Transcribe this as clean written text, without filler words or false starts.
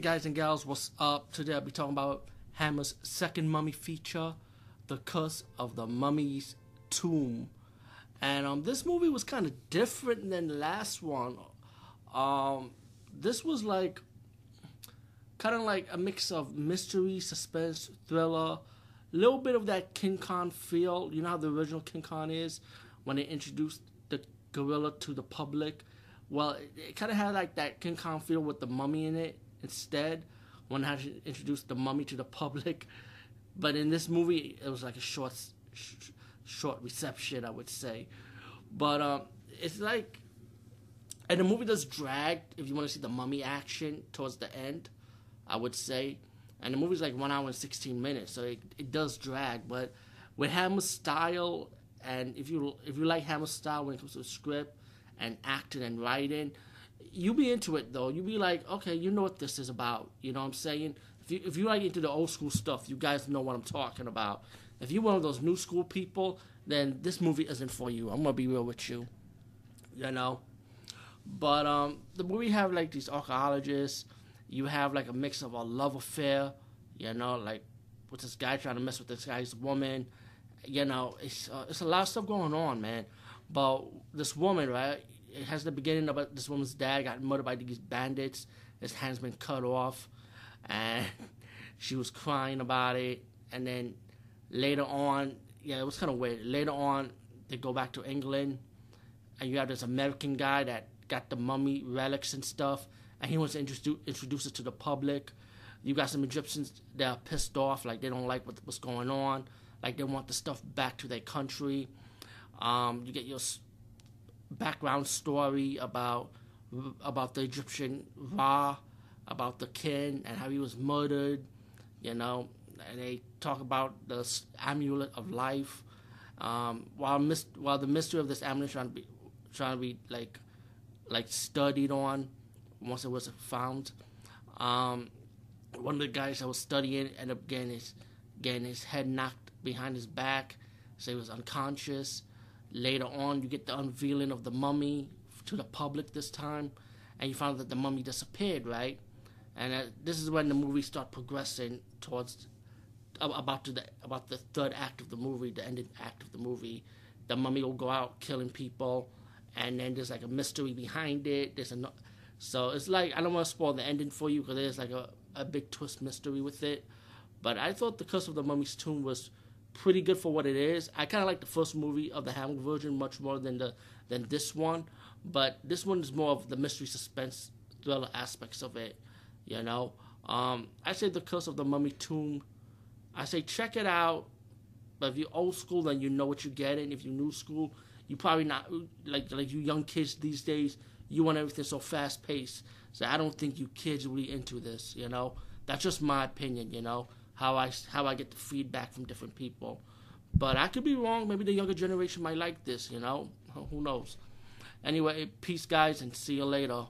Guys and gals, what's up? Today I'll be talking about Hammer's second mummy feature, The Curse of the Mummy's Tomb. And this movie was kind of different than the last one. This was kind of like a mix of mystery, suspense, thriller, a little bit of that King Kong feel. You know how the original King Kong is when they introduced the gorilla to the public? Well, it kind of had like that King Kong feel with the mummy in it. Instead, one had to introduce the mummy to the public. But in this movie, it was like a short reception, I would say. But it's like... And the movie does drag, if you want to see the mummy action towards the end, I would say. And the movie's like 1 hour and 16 minutes, so it does drag. But with Hammer's style, and if you like Hammer's style when it comes to the script and acting and writing... You be into it, though. You be like, okay, you know what this is about. You know what I'm saying? If you like into the old school stuff, you guys know what I'm talking about. If you're one of those new school people, then this movie isn't for you. I'm going to be real with you. You know? But the movie have, like, these archaeologists. You have, like, a mix of a love affair. You know? Like, with this guy trying to mess with this guy's woman. You know? It's a lot of stuff going on, man. But this woman, right? It has the beginning about this woman's dad got murdered by these bandits. His hand's been cut off. And she was crying about it. And then later on, yeah, it was kind of weird. Later on, they go back to England. And you have this American guy that got the mummy relics and stuff. And he wants to introduce it to the public. You got some Egyptians that are pissed off. Like, they don't like what's going on. Like, they want the stuff back to their country. You get your... background story about the Egyptian Ra, about the king and how he was murdered, you know, and they talk about the amulet of life. While the mystery of this amulet trying to be like studied on once it was found. One of the guys that was studying ended up getting his head knocked behind his back, so he was unconscious. Later on, you get the unveiling of the mummy to the public this time, and you find that the mummy disappeared, right? And this is when the movie starts progressing towards about the third act of the movie, the ending act of the movie. The mummy will go out killing people, and then there's like a mystery behind it. So it's like, I don't want to spoil the ending for you because there's like a big twist mystery with it. But I thought The Curse of the Mummy's Tomb was pretty good for what it is. I kind of like the first movie of the Hammer version much more than this one, but this one is more of the mystery, suspense, thriller aspects of it. You know, I say The Curse of the Mummy Tomb. I say check it out. But if you're old school, then you know what you're getting. If you're new school, you probably not like you young kids these days. You want everything so fast paced. So I don't think you kids really into this. You know, that's just my opinion. You know. How I get the feedback from different people. But I could be wrong. Maybe the younger generation might like this, you know? Who knows? Anyway, peace, guys, and see you later.